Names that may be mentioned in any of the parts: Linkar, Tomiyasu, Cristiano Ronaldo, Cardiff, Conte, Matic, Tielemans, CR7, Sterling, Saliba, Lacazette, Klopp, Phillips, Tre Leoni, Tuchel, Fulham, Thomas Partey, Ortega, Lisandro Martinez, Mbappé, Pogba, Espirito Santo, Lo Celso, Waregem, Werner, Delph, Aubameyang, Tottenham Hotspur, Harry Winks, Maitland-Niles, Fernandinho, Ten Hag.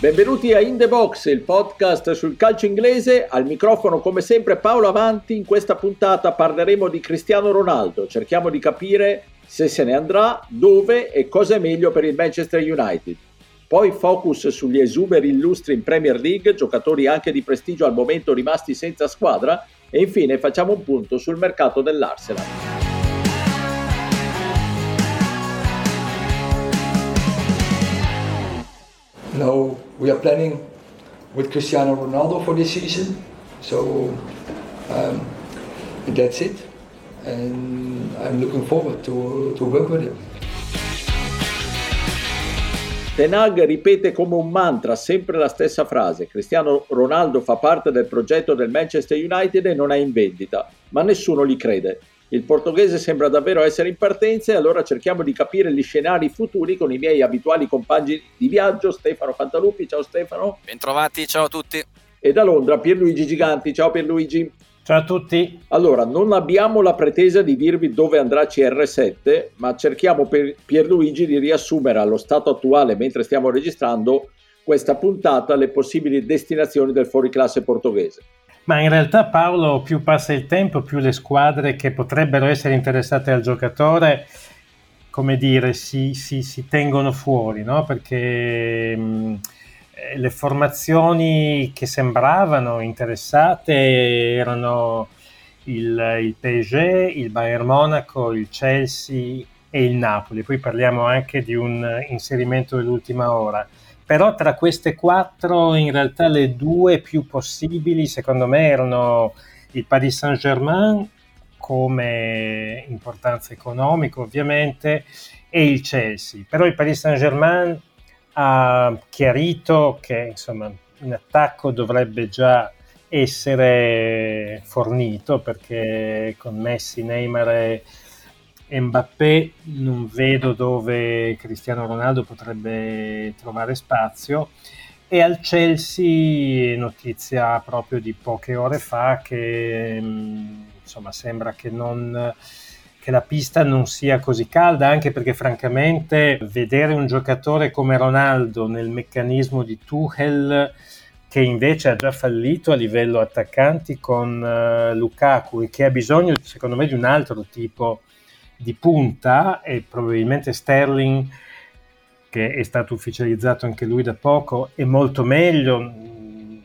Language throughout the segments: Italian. Benvenuti a In The Box, il podcast sul calcio inglese. Al microfono come sempre Paolo Avanti. In questa puntata parleremo di Cristiano Ronaldo. Cerchiamo di capire se se ne andrà, dove e cosa è meglio per il Manchester United. Poi focus sugli esuberi illustri in Premier League, giocatori anche di prestigio al momento rimasti senza squadra. E infine facciamo un punto sul mercato dell'Arsenal. No, we are planning with Cristiano Ronaldo for this season, so that's it, and I'm looking forward to work with him. Ten Hag ripete come un mantra sempre la stessa frase: Cristiano Ronaldo fa parte del progetto del Manchester United e non è in vendita, ma nessuno gli crede. Il portoghese sembra davvero essere in partenza e allora cerchiamo di capire gli scenari futuri con i miei abituali compagni di viaggio, Stefano Fantaluppi. Ciao Stefano. Bentrovati, ciao a tutti. E da Londra Pierluigi Giganti. Ciao Pierluigi. Ciao a tutti. Allora, non abbiamo la pretesa di dirvi dove andrà CR7, ma cerchiamo per Pierluigi di riassumere allo stato attuale, mentre stiamo registrando questa puntata, le possibili destinazioni del fuoriclasse portoghese. Ma in realtà, Paolo, più passa il tempo, più le squadre che potrebbero essere interessate al giocatore, come dire, si tengono fuori, no? Perché le formazioni che sembravano interessate erano il PSG, il Bayern Monaco, il Chelsea e il Napoli. Poi parliamo anche di un inserimento dell'ultima ora. Però tra queste quattro, in realtà, le due più possibili, secondo me, erano il Paris Saint-Germain, come importanza economica ovviamente, e il Chelsea. Però il Paris Saint-Germain ha chiarito che, insomma, un attacco dovrebbe già essere fornito, perché con Messi, Neymar e Mbappé non vedo dove Cristiano Ronaldo potrebbe trovare spazio. E al Chelsea, notizia proprio di poche ore fa, che insomma sembra che la pista non sia così calda, anche perché francamente vedere un giocatore come Ronaldo nel meccanismo di Tuchel, che invece ha già fallito a livello attaccanti con Lukaku, e che ha bisogno secondo me di un altro tipo di punta, e probabilmente Sterling, che è stato ufficializzato anche lui da poco, è molto meglio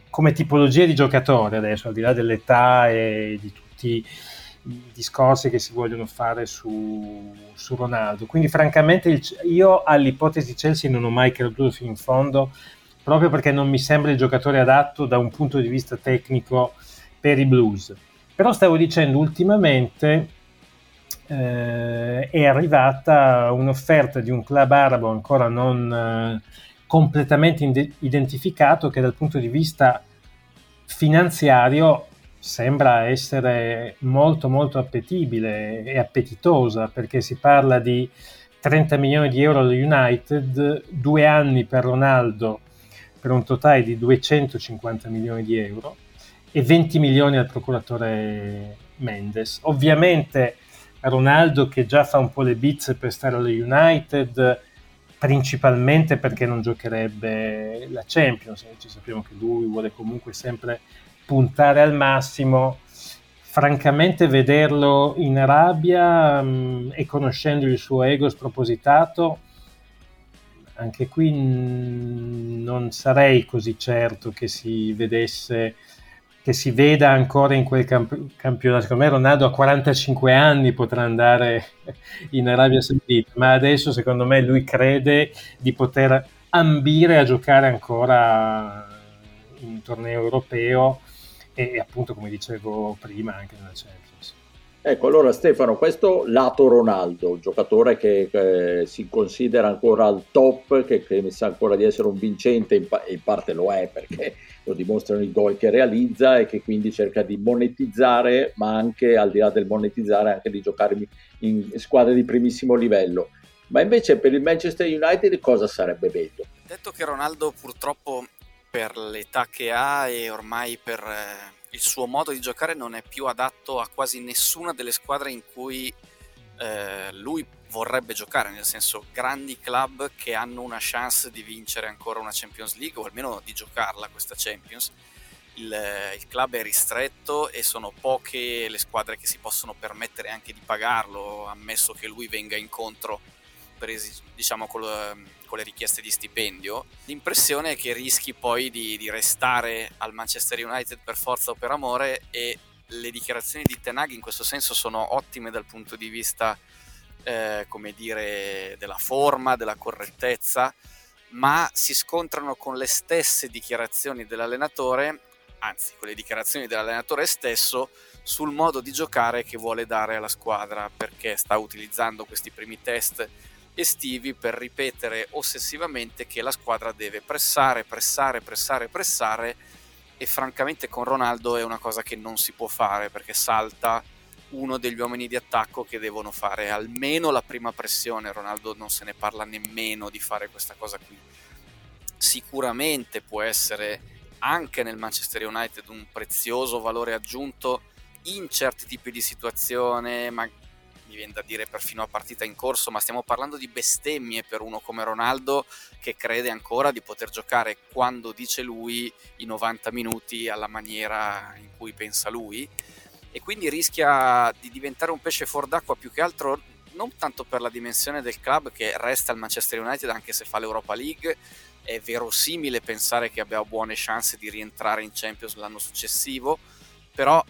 come tipologia di giocatore adesso, al di là dell'età e di tutti i discorsi che si vogliono fare su Ronaldo. Quindi francamente io all'ipotesi Chelsea non ho mai creduto fino in fondo, proprio perché non mi sembra il giocatore adatto da un punto di vista tecnico per i Blues. Però stavo dicendo, ultimamente è arrivata un'offerta di un club arabo ancora non completamente identificato, che dal punto di vista finanziario sembra essere molto molto appetibile e appetitosa, perché si parla di 30 milioni di euro allo United, 2 anni per Ronaldo per un totale di 250 milioni di euro e 20 milioni al procuratore Mendes. Ovviamente Ronaldo, che già fa un po' le bizze per stare allo United, principalmente perché non giocherebbe la Champions, ci sappiamo che lui vuole comunque sempre puntare al massimo. Francamente vederlo in Arabia e conoscendo il suo ego spropositato, anche qui non sarei così certo che si veda ancora in quel campionato. Secondo me Ronaldo a 45 anni potrà andare in Arabia Saudita, ma adesso secondo me lui crede di poter ambire a giocare ancora in un torneo europeo e appunto, come dicevo prima, anche nella Champions. Ecco, allora Stefano, questo lato Ronaldo, un giocatore che si considera ancora al top, che mi sa ancora di essere un vincente, in parte lo è perché lo dimostrano i gol che realizza, e che quindi cerca di monetizzare, ma anche al di là del monetizzare, anche di giocare in squadre di primissimo livello. Ma invece per il Manchester United cosa sarebbe meglio? Detto che Ronaldo purtroppo, per l'età che ha e ormai per il suo modo di giocare, non è più adatto a quasi nessuna delle squadre in cui lui vorrebbe giocare, nel senso grandi club che hanno una chance di vincere ancora una Champions League o almeno di giocarla questa Champions. Il club è ristretto e sono poche le squadre che si possono permettere anche di pagarlo, ammesso che lui venga incontro con le richieste di stipendio. L'impressione è che rischi poi di restare al Manchester United per forza o per amore, e le dichiarazioni di Ten Hag in questo senso sono ottime dal punto di vista della forma, della correttezza, ma si scontrano con le stesse dichiarazioni dell'allenatore, anzi con le dichiarazioni dell'allenatore stesso sul modo di giocare che vuole dare alla squadra, perché sta utilizzando questi primi test estivi per ripetere ossessivamente che la squadra deve pressare, e francamente con Ronaldo è una cosa che non si può fare, perché salta uno degli uomini di attacco che devono fare almeno la prima pressione. Ronaldo non se ne parla nemmeno di fare questa cosa qui. Sicuramente può essere anche nel Manchester United un prezioso valore aggiunto in certi tipi di situazione, ma mi viene da dire perfino a partita in corso, ma stiamo parlando di bestemmie per uno come Ronaldo, che crede ancora di poter giocare quando dice lui i 90 minuti alla maniera in cui pensa lui, e quindi rischia di diventare un pesce fuor d'acqua, più che altro non tanto per la dimensione del club che resta al Manchester United anche se fa l'Europa League. È verosimile pensare che abbia buone chance di rientrare in Champions l'anno successivo, però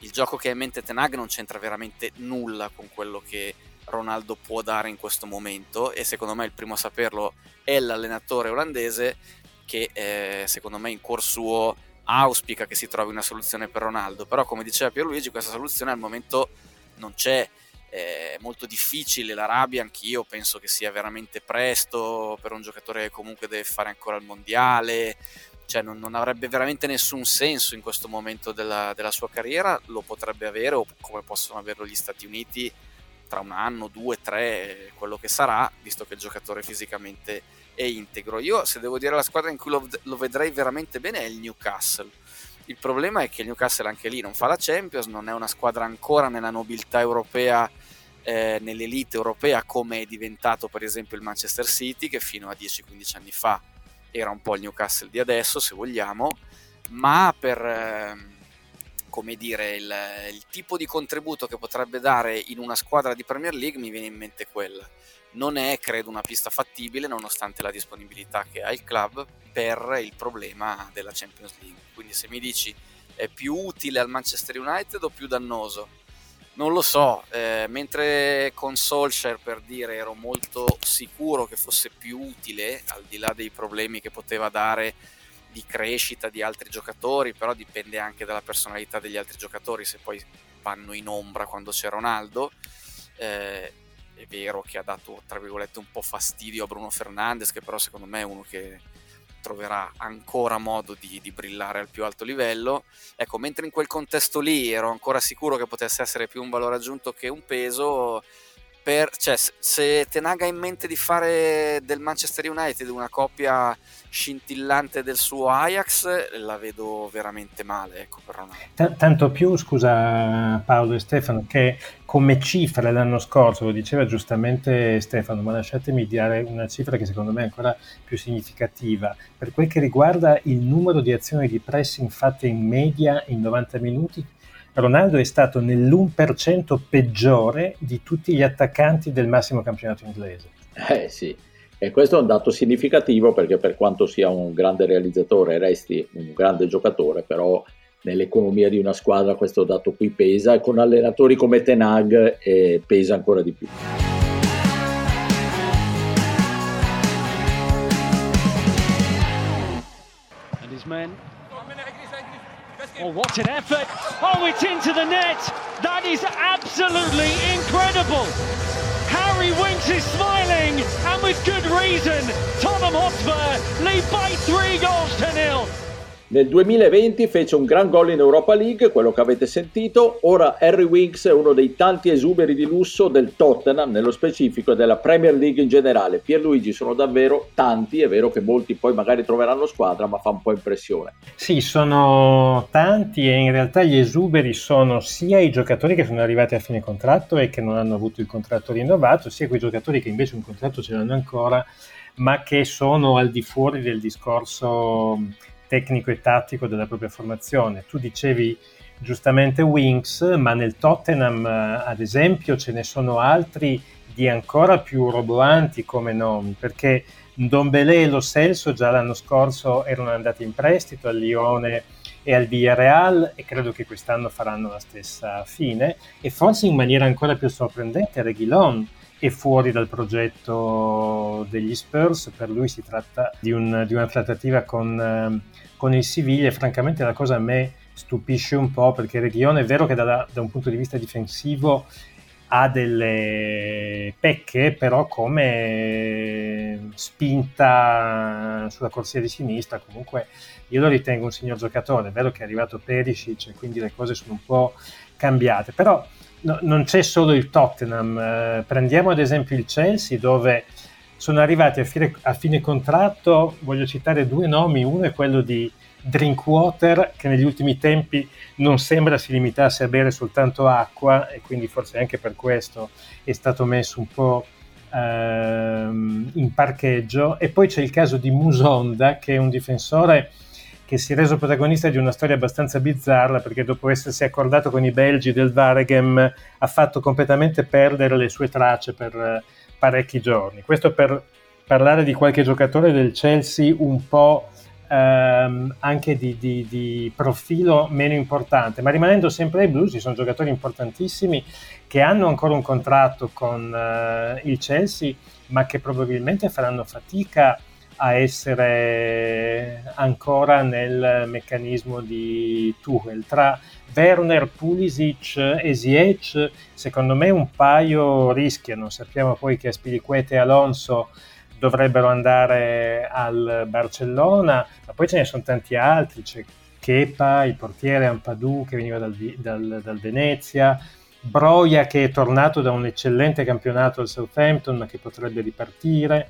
il gioco che ha in mente Ten Hag non c'entra veramente nulla con quello che Ronaldo può dare in questo momento, e secondo me il primo a saperlo è l'allenatore olandese, che secondo me in cuor suo auspica che si trovi una soluzione per Ronaldo, però come diceva Pierluigi questa soluzione al momento non c'è. È molto difficile, la rabbia anch'io penso che sia veramente presto per un giocatore che comunque deve fare ancora il mondiale, non avrebbe veramente nessun senso in questo momento della sua carriera. Lo potrebbe avere, o come possono averlo gli Stati Uniti tra un anno, 2, 3, quello che sarà, visto che il giocatore fisicamente è integro. Io, se devo dire la squadra in cui lo vedrei veramente bene, è il Newcastle. Il problema è che il Newcastle anche lì non fa la Champions, non è una squadra ancora nella nobiltà europea, nell'elite europea, come è diventato per esempio il Manchester City, che fino a 10-15 anni fa era un po' il Newcastle di adesso, se vogliamo, ma per il tipo di contributo che potrebbe dare in una squadra di Premier League mi viene in mente quella. Non è, credo, una pista fattibile, nonostante la disponibilità che ha il club, per il problema della Champions League. Quindi se mi dici è più utile al Manchester United o più dannoso? Non lo so, mentre con Solskjaer, per dire, ero molto sicuro che fosse più utile, al di là dei problemi che poteva dare di crescita di altri giocatori, però dipende anche dalla personalità degli altri giocatori, se poi vanno in ombra quando c'è Ronaldo. È vero che ha dato, tra virgolette, un po' fastidio a Bruno Fernandes, che però secondo me è uno che troverà ancora modo di brillare al più alto livello. Ecco, mentre in quel contesto lì ero ancora sicuro che potesse essere più un valore aggiunto che un peso, se Ten Hag ha in mente di fare del Manchester United una coppia scintillante del suo Ajax, la vedo veramente male, per Ronaldo. Tanto più, scusa Paolo e Stefano, che come cifra l'anno scorso, lo diceva giustamente Stefano, ma lasciatemi dare una cifra che secondo me è ancora più significativa per quel che riguarda il numero di azioni di pressing fatte in media in 90 minuti. Ronaldo è stato nell'1% peggiore di tutti gli attaccanti del massimo campionato inglese. Sì, e questo è un dato significativo, perché per quanto sia un grande realizzatore, resti un grande giocatore, però nell'economia di una squadra questo dato qui pesa, e con allenatori come Ten Hag pesa ancora di più. And his man. Oh, what an effort! Oh, it's into the net! That is absolutely incredible! Harry Winks is smiling, and with good reason. Tottenham Hotspur lead by 3 goals to nil. Nel 2020 fece un gran gol in Europa League, quello che avete sentito. Ora Harry Winks è uno dei tanti esuberi di lusso del Tottenham nello specifico e della Premier League in generale. Pierluigi, sono davvero tanti, è vero che molti poi magari troveranno squadra, ma fa un po' impressione. Sì, sono tanti e in realtà gli esuberi sono sia i giocatori che sono arrivati a fine contratto e che non hanno avuto il contratto rinnovato, sia quei giocatori che invece un contratto ce l'hanno ancora, ma che sono al di fuori del discorso tecnico e tattico della propria formazione. Tu dicevi giustamente Winks, ma nel Tottenham ad esempio ce ne sono altri di ancora più roboanti come nomi, perché Dembélé e Lo Celso già l'anno scorso erano andati in prestito al Lione e al Villarreal e credo che quest'anno faranno la stessa fine, e forse in maniera ancora più sorprendente Reguilón è fuori dal progetto degli Spurs. Per lui si tratta di una trattativa con il Siviglia e francamente la cosa a me stupisce un po', perché Reguilón è vero che da un punto di vista difensivo ha delle pecche, però come spinta sulla corsia di sinistra comunque io lo ritengo un signor giocatore. È vero che è arrivato Perisic e quindi le cose sono un po' cambiate, però no, non c'è solo il Tottenham. Prendiamo ad esempio il Chelsea, dove sono arrivati a fine contratto. Voglio citare due nomi, uno è quello di Drinkwater, che negli ultimi tempi non sembra si limitasse a bere soltanto acqua e quindi forse anche per questo è stato messo un po' in parcheggio, e poi c'è il caso di Musonda, che è un difensore che si è reso protagonista di una storia abbastanza bizzarra, perché dopo essersi accordato con i belgi del Waregem ha fatto completamente perdere le sue tracce per parecchi giorni. Questo per parlare di qualche giocatore del Chelsea un po' anche di profilo meno importante, ma rimanendo sempre ai Blues, ci sono giocatori importantissimi che hanno ancora un contratto con il Chelsea, ma che probabilmente faranno fatica a essere ancora nel meccanismo di Tuchel. Tra Werner, Pulisic e Ziyech secondo me un paio rischiano. Sappiamo poi che Aspilicueta e Alonso dovrebbero andare al Barcellona, ma poi ce ne sono tanti altri, c'è Kepa, il portiere Ampadu che veniva dal Venezia, Broja che è tornato da un eccellente campionato al Southampton ma che potrebbe ripartire.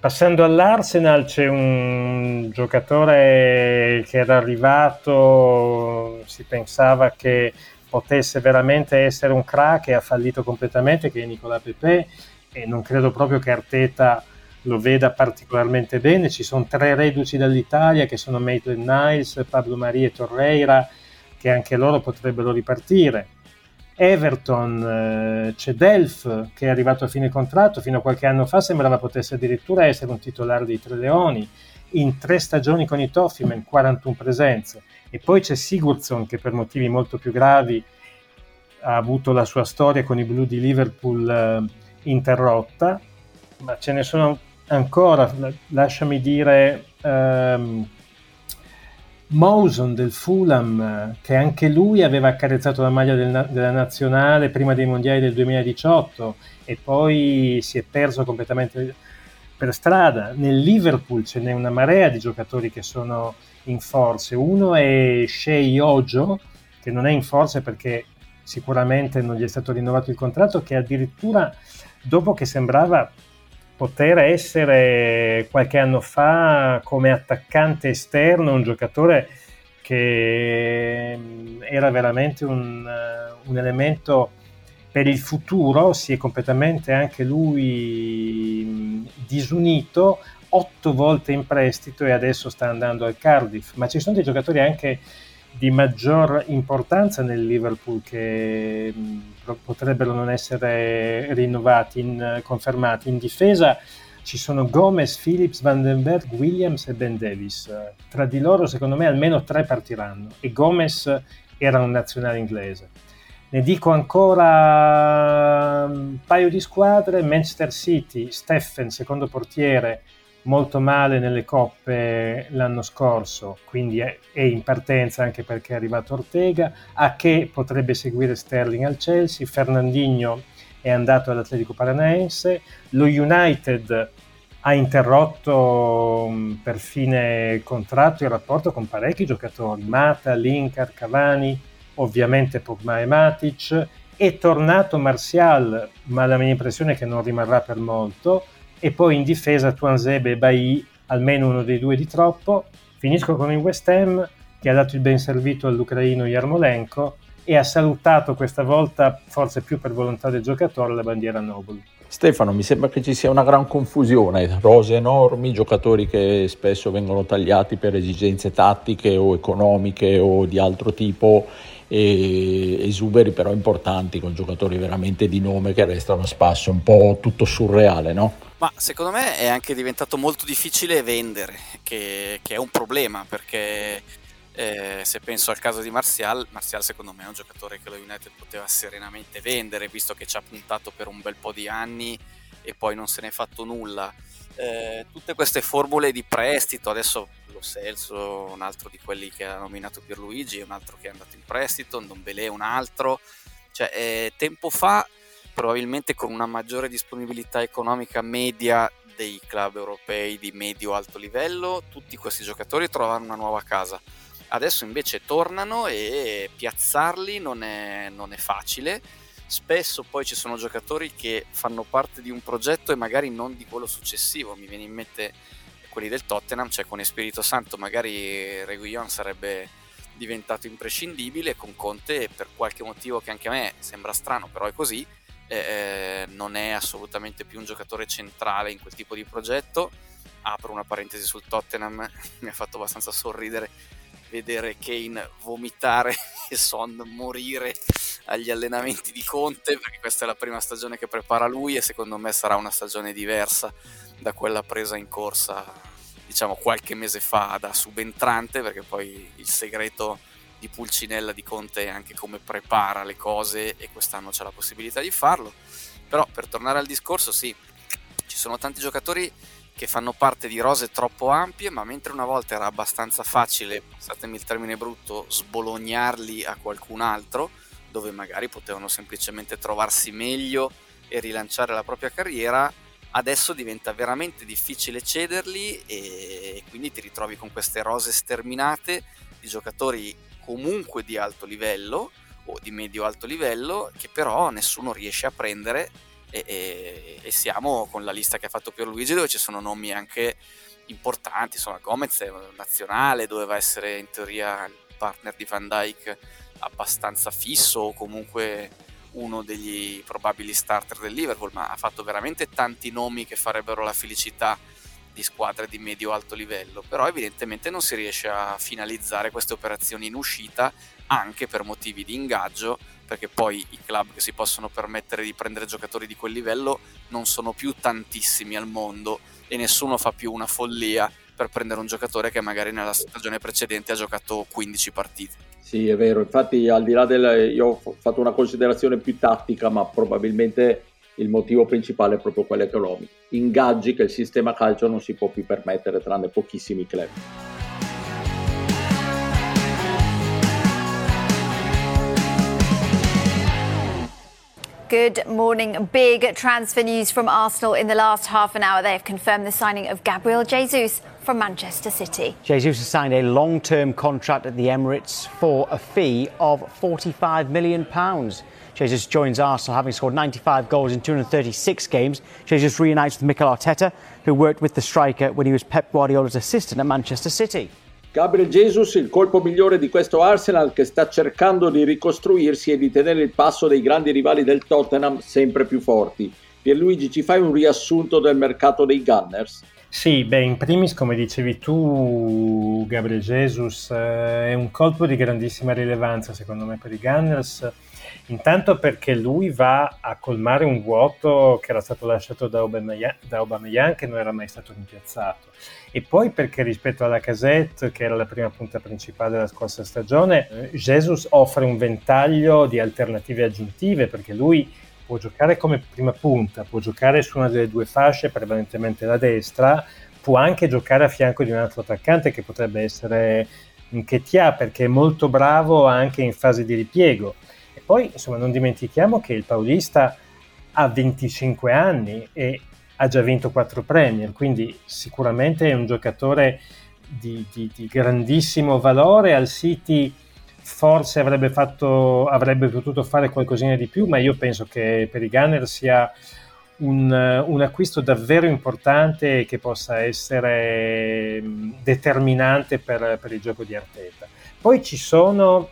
Passando all'Arsenal c'è un giocatore che era arrivato, si pensava che potesse veramente essere un crack e ha fallito completamente, che è Nicolas Pepe, e non credo proprio che Arteta lo veda particolarmente bene. Ci sono tre reduci dall'Italia che sono Maitland-Niles, Pablo Mari e Torreira, che anche loro potrebbero ripartire. Everton, c'è Delph che è arrivato a fine contratto, fino a qualche anno fa sembrava potesse addirittura essere un titolare dei Tre Leoni, in 3 stagioni con i Toffeemen 41 presenze, e poi c'è Sigurdsson che per motivi molto più gravi ha avuto la sua storia con i blu di Liverpool interrotta, ma ce ne sono ancora, lasciami dire Mawson del Fulham, che anche lui aveva accarezzato la maglia della nazionale prima dei mondiali del 2018 e poi si è perso completamente per strada. Nel Liverpool ce n'è una marea di giocatori che sono in forze. Uno è Shei Ojo, che non è in forze perché sicuramente non gli è stato rinnovato il contratto, che addirittura dopo che sembrava poter essere qualche anno fa come attaccante esterno un giocatore che era veramente un elemento per il futuro, si è completamente anche lui disunito, 8 volte in prestito e adesso sta andando al Cardiff. Ma ci sono dei giocatori anche di maggior importanza nel Liverpool che potrebbero non essere rinnovati, confermati. In difesa ci sono Gomez, Phillips, Vandenberg, Williams e Ben Davis. Tra di loro secondo me almeno 3 partiranno, e Gomez era un nazionale inglese. Ne dico ancora un paio di squadre. Manchester City, Steffen, secondo portiere, molto male nelle coppe l'anno scorso, quindi è in partenza anche perché è arrivato Ortega, a che potrebbe seguire Sterling al Chelsea. Fernandinho è andato all'Atletico Paranaense. Lo United ha interrotto per fine contratto il rapporto con parecchi giocatori, Mata, Linkar, Cavani, ovviamente Pogba e Matic, è tornato Martial, ma la mia impressione è che non rimarrà per molto, e poi in difesa Tuanzebe e Bailly, almeno uno dei due di troppo. Finisco con il West Ham, che ha dato il ben servito all'ucraino Yarmolenko e ha salutato questa volta, forse più per volontà del giocatore, la bandiera Noble. Stefano, mi sembra che ci sia una gran confusione, rose enormi, giocatori che spesso vengono tagliati per esigenze tattiche o economiche o di altro tipo, e esuberi però importanti con giocatori veramente di nome che restano a spasso, un po' tutto surreale, no? Ma secondo me è anche diventato molto difficile vendere, che è un problema, perché se penso al caso di Martial secondo me è un giocatore che lo United poteva serenamente vendere, visto che ci ha puntato per un bel po' di anni e poi non se ne è fatto nulla. Tutte queste formule di prestito, adesso Lo Celso, un altro di quelli che ha nominato Pierluigi, un altro che è andato in prestito, Dembélé un altro, cioè tempo fa probabilmente con una maggiore disponibilità economica media dei club europei di medio-alto livello tutti questi giocatori trovano una nuova casa, adesso invece tornano e piazzarli non è facile. Spesso poi ci sono giocatori che fanno parte di un progetto e magari non di quello successivo, mi viene in mente quelli del Tottenham, cioè con Espirito Santo magari Reguilón sarebbe diventato imprescindibile, con Conte per qualche motivo che anche a me sembra strano però è così, non è assolutamente più un giocatore centrale in quel tipo di progetto. Apro una parentesi sul Tottenham, mi ha fatto abbastanza sorridere vedere Kane vomitare e Son morire agli allenamenti di Conte, perché questa è la prima stagione che prepara lui e secondo me sarà una stagione diversa da quella presa in corsa, diciamo, qualche mese fa da subentrante, perché poi il segreto di Pulcinella di Conte è anche come prepara le cose e quest'anno c'è la possibilità di farlo. Però per tornare al discorso, sì, ci sono tanti giocatori che fanno parte di rose troppo ampie, ma mentre una volta era abbastanza facile, passatemi il termine brutto, sbolognarli a qualcun altro, dove magari potevano semplicemente trovarsi meglio e rilanciare la propria carriera, adesso diventa veramente difficile cederli e quindi ti ritrovi con queste rose sterminate di giocatori comunque di alto livello o di medio-alto livello che però nessuno riesce a prendere. E siamo con la lista che ha fatto Pierluigi, dove ci sono nomi anche importanti, insomma Gomez è nazionale, doveva essere in teoria il partner di Van Dijk abbastanza fisso o comunque uno degli probabili starter del Liverpool, ma ha fatto veramente tanti nomi che farebbero la felicità di squadre di medio-alto livello, però evidentemente non si riesce a finalizzare queste operazioni in uscita anche per motivi di ingaggio, perché poi i club che si possono permettere di prendere giocatori di quel livello non sono più tantissimi al mondo e nessuno fa più una follia per prendere un giocatore che magari nella stagione precedente ha giocato 15 partite. Sì, è vero, infatti al di là del... io ho fatto una considerazione più tattica, ma probabilmente il motivo principale è proprio quello economico. Ingaggi che il sistema calcio non si può più permettere, tranne pochissimi club. Good morning. Big transfer news from Arsenal in the last half an hour. They have confirmed the signing of Gabriel Jesus from Manchester City. Jesus has signed a long-term contract at the Emirates for a fee of £45 million. Jesus joins Arsenal having scored 95 goals in 236 games. Jesus reunites with Mikel Arteta, who worked with the striker when he was Pep Guardiola's assistant at Manchester City. Gabriel Jesus, il colpo migliore di questo Arsenal che sta cercando di ricostruirsi e di tenere il passo dei grandi rivali del Tottenham sempre più forti. Pierluigi, ci fai un riassunto del mercato dei Gunners? Sì, beh, in primis, come dicevi tu, Gabriel Jesus è un colpo di grandissima rilevanza secondo me per i Gunners, intanto perché lui va a colmare un vuoto che era stato lasciato da Aubameyang, che non era mai stato rimpiazzato, e poi perché rispetto alla Lacazette, che era la prima punta principale della scorsa stagione, Jesus offre un ventaglio di alternative aggiuntive, perché lui può giocare come prima punta, può giocare su una delle due fasce, prevalentemente la destra, può anche giocare a fianco di un altro attaccante che potrebbe essere Nketiah, perché è molto bravo anche in fase di ripiego. E poi, insomma, non dimentichiamo che il paulista ha 25 anni e ha già vinto 4 Premier, quindi sicuramente è un giocatore di grandissimo valore. Al City forse avrebbe potuto fare qualcosina di più, ma io penso che per i Gunner sia un acquisto davvero importante che possa essere determinante per il gioco di Arteta. Poi ci sono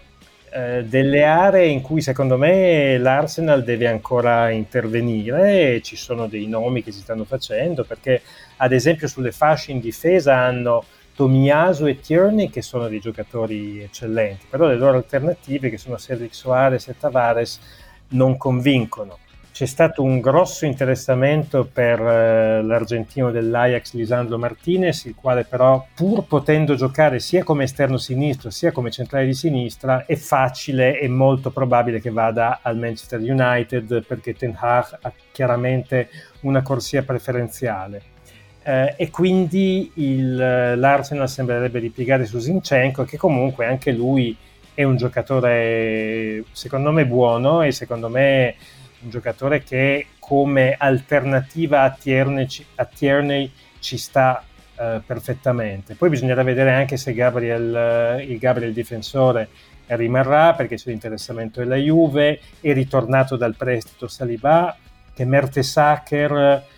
delle aree in cui secondo me l'Arsenal deve ancora intervenire, e ci sono dei nomi che si stanno facendo, perché ad esempio sulle fasce in difesa hanno Tomiyasu e Tierney, che sono dei giocatori eccellenti, però le loro alternative, che sono Cedric Suarez e Tavares, non convincono. C'è stato un grosso interessamento per l'argentino dell'Ajax Lisandro Martinez, il quale però, pur potendo giocare sia come esterno sinistro sia come centrale di sinistra, è facile e molto probabile che vada al Manchester United, perché Ten Hag ha chiaramente una corsia preferenziale. E quindi l'Arsenal sembrerebbe ripiegare su Zinchenko, che comunque anche lui è un giocatore secondo me buono, e secondo me un giocatore che come alternativa a Tierney ci sta perfettamente. Poi bisognerà vedere anche se il Gabriel difensore rimarrà, perché c'è l'interessamento della Juve, è ritornato dal prestito Saliba, che Mertesacker,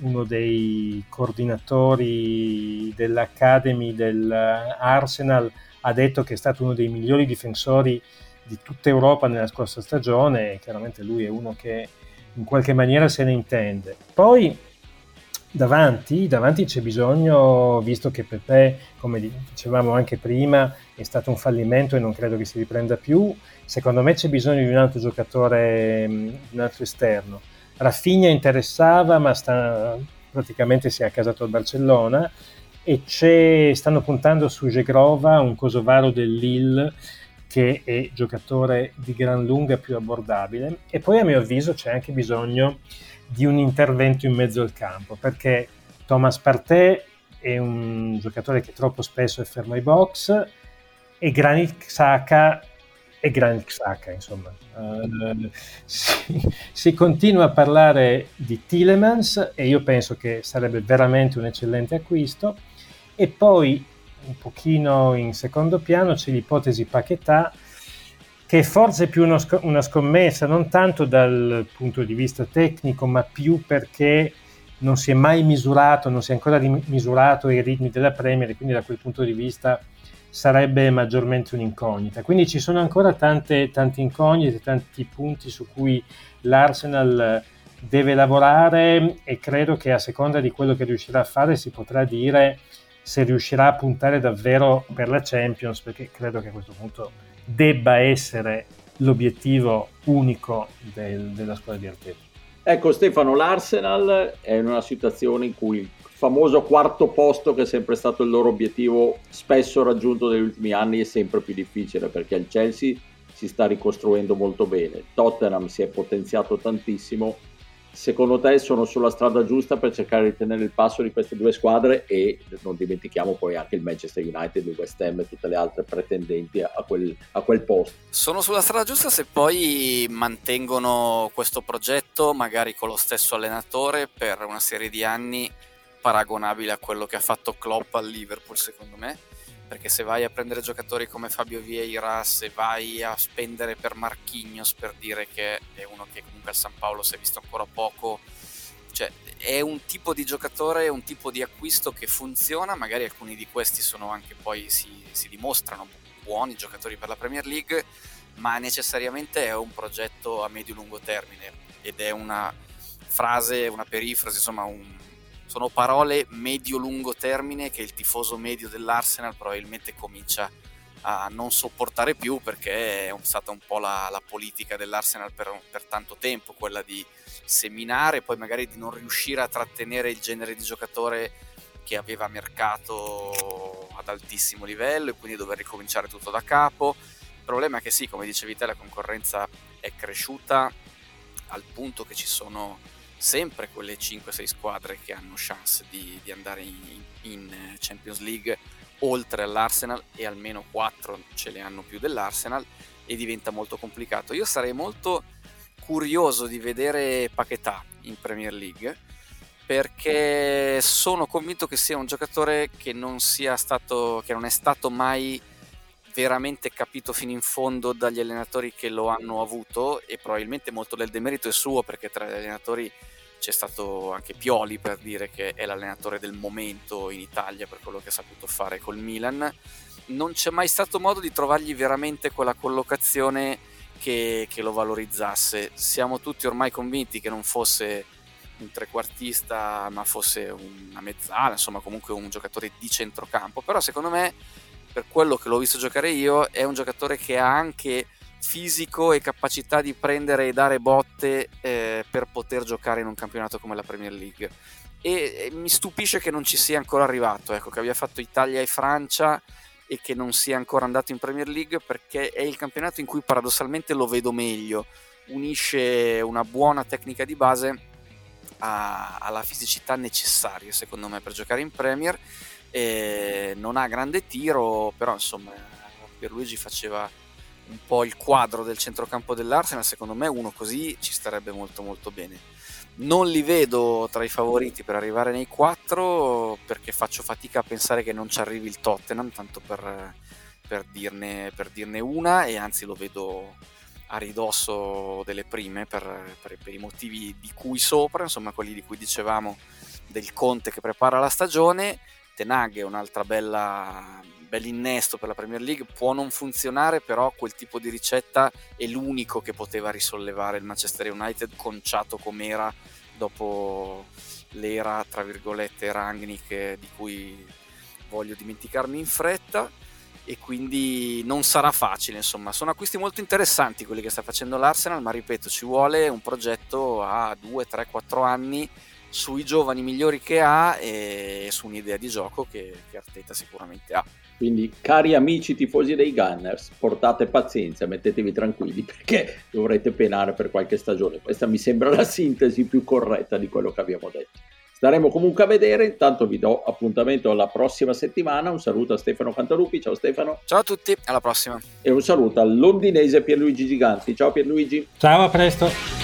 uno dei coordinatori dell'Academy dell'Arsenal, ha detto che è stato uno dei migliori difensori di tutta Europa nella scorsa stagione, e chiaramente lui è uno che in qualche maniera se ne intende. Poi davanti c'è bisogno, visto che Pepe, come dicevamo anche prima, è stato un fallimento e non credo che si riprenda più, secondo me c'è bisogno di un altro giocatore, un altro esterno. Rafinha interessava, ma praticamente si è accasato al Barcellona, e stanno puntando su Jegrova, un kosovaro del Lille, che è giocatore di gran lunga più abbordabile. E poi a mio avviso c'è anche bisogno di un intervento in mezzo al campo, perché Thomas Partey è un giocatore che troppo spesso è fermo ai box, e Granit Xhaka, insomma. Si continua a parlare di Tielemans, e io penso che sarebbe veramente un eccellente acquisto. E poi, un pochino in secondo piano, c'è l'ipotesi Paquetá, che è forse più una scommessa, non tanto dal punto di vista tecnico, ma più perché non si è ancora misurato ai ritmi della Premier, quindi da quel punto di vista sarebbe maggiormente un'incognita. Quindi ci sono ancora tante incognite, tanti punti su cui l'Arsenal deve lavorare, e credo che a seconda di quello che riuscirà a fare si potrà dire se riuscirà a puntare davvero per la Champions, perché credo che a questo punto debba essere l'obiettivo unico della squadra di Arteta. Ecco Stefano, l'Arsenal è in una situazione in cui famoso quarto posto, che è sempre stato il loro obiettivo spesso raggiunto negli ultimi anni, è sempre più difficile, perché il Chelsea si sta ricostruendo molto bene, Tottenham si è potenziato tantissimo. Secondo te sono sulla strada giusta per cercare di tenere il passo di queste due squadre? E non dimentichiamo poi anche il Manchester United, il West Ham e tutte le altre pretendenti a quel posto. Sono sulla strada giusta se poi mantengono questo progetto, magari con lo stesso allenatore, per una serie di anni paragonabile a quello che ha fatto Klopp al Liverpool, secondo me, perché se vai a prendere giocatori come Fabio Vieira, se vai a spendere per Marquinhos, per dire che è uno che comunque al San Paolo si è visto ancora poco, cioè è un tipo di giocatore, un tipo di acquisto che funziona, magari alcuni di questi sono anche poi si dimostrano buoni giocatori per la Premier League, ma necessariamente è un progetto a medio-lungo termine, ed è una frase, una perifrasi, insomma sono parole medio-lungo termine che il tifoso medio dell'Arsenal probabilmente comincia a non sopportare più, perché è stata un po' la politica dell'Arsenal per tanto tempo, quella di seminare, poi magari di non riuscire a trattenere il genere di giocatore che aveva mercato ad altissimo livello, e quindi dover ricominciare tutto da capo. Il problema è che sì, come dicevi te, la concorrenza è cresciuta al punto che ci sono sempre quelle 5-6 squadre che hanno chance di andare in Champions League oltre all'Arsenal, e almeno 4 ce le hanno più dell'Arsenal, e diventa molto complicato. Io sarei molto curioso di vedere Paquetá in Premier League, perché sono convinto che sia un giocatore che non è stato mai veramente capito fino in fondo dagli allenatori che lo hanno avuto, e probabilmente molto del demerito è suo, perché tra gli allenatori c'è stato anche Pioli, per dire che è l'allenatore del momento in Italia per quello che ha saputo fare col Milan. Non c'è mai stato modo di trovargli veramente quella collocazione che lo valorizzasse. Siamo tutti ormai convinti che non fosse un trequartista, ma fosse una mezzala, insomma comunque un giocatore di centrocampo, però secondo me, per quello che l'ho visto giocare io, è un giocatore che ha anche fisico e capacità di prendere e dare botte per poter giocare in un campionato come la Premier League, e mi stupisce che non ci sia ancora arrivato, ecco, che abbia fatto Italia e Francia e che non sia ancora andato in Premier League, perché è il campionato in cui paradossalmente lo vedo meglio, unisce una buona tecnica di base alla fisicità necessaria secondo me per giocare in Premier. Non ha grande tiro, però insomma Pierluigi faceva un po' il quadro del centrocampo dell'Arsenal, secondo me uno così ci starebbe molto molto bene. Non li vedo tra i favoriti per arrivare nei 4, perché faccio fatica a pensare che non ci arrivi il Tottenham, tanto per dirne una, e anzi lo vedo a ridosso delle prime per i motivi di cui sopra, insomma quelli di cui dicevamo del Conte che prepara la stagione. Ten Hag è un'altra bell'innesto per la Premier League, può non funzionare, però quel tipo di ricetta è l'unico che poteva risollevare il Manchester United conciato com'era dopo l'era tra virgolette Rangnick, di cui voglio dimenticarmi in fretta, e quindi non sarà facile. Insomma sono acquisti molto interessanti quelli che sta facendo l'Arsenal, ma ripeto, ci vuole un progetto a 2, 3, 4 anni sui giovani migliori che ha e su un'idea di gioco che Arteta sicuramente ha. Quindi cari amici tifosi dei Gunners, portate pazienza, mettetevi tranquilli, perché dovrete penare per qualche stagione. Questa mi sembra la sintesi più corretta di quello che abbiamo detto. Staremo comunque a vedere, intanto vi do appuntamento alla prossima settimana. Un saluto a Stefano Fantaluppi, ciao Stefano. Ciao a tutti, alla prossima. E un saluto al londinese Pierluigi Giganti, ciao Pierluigi. Ciao, a presto.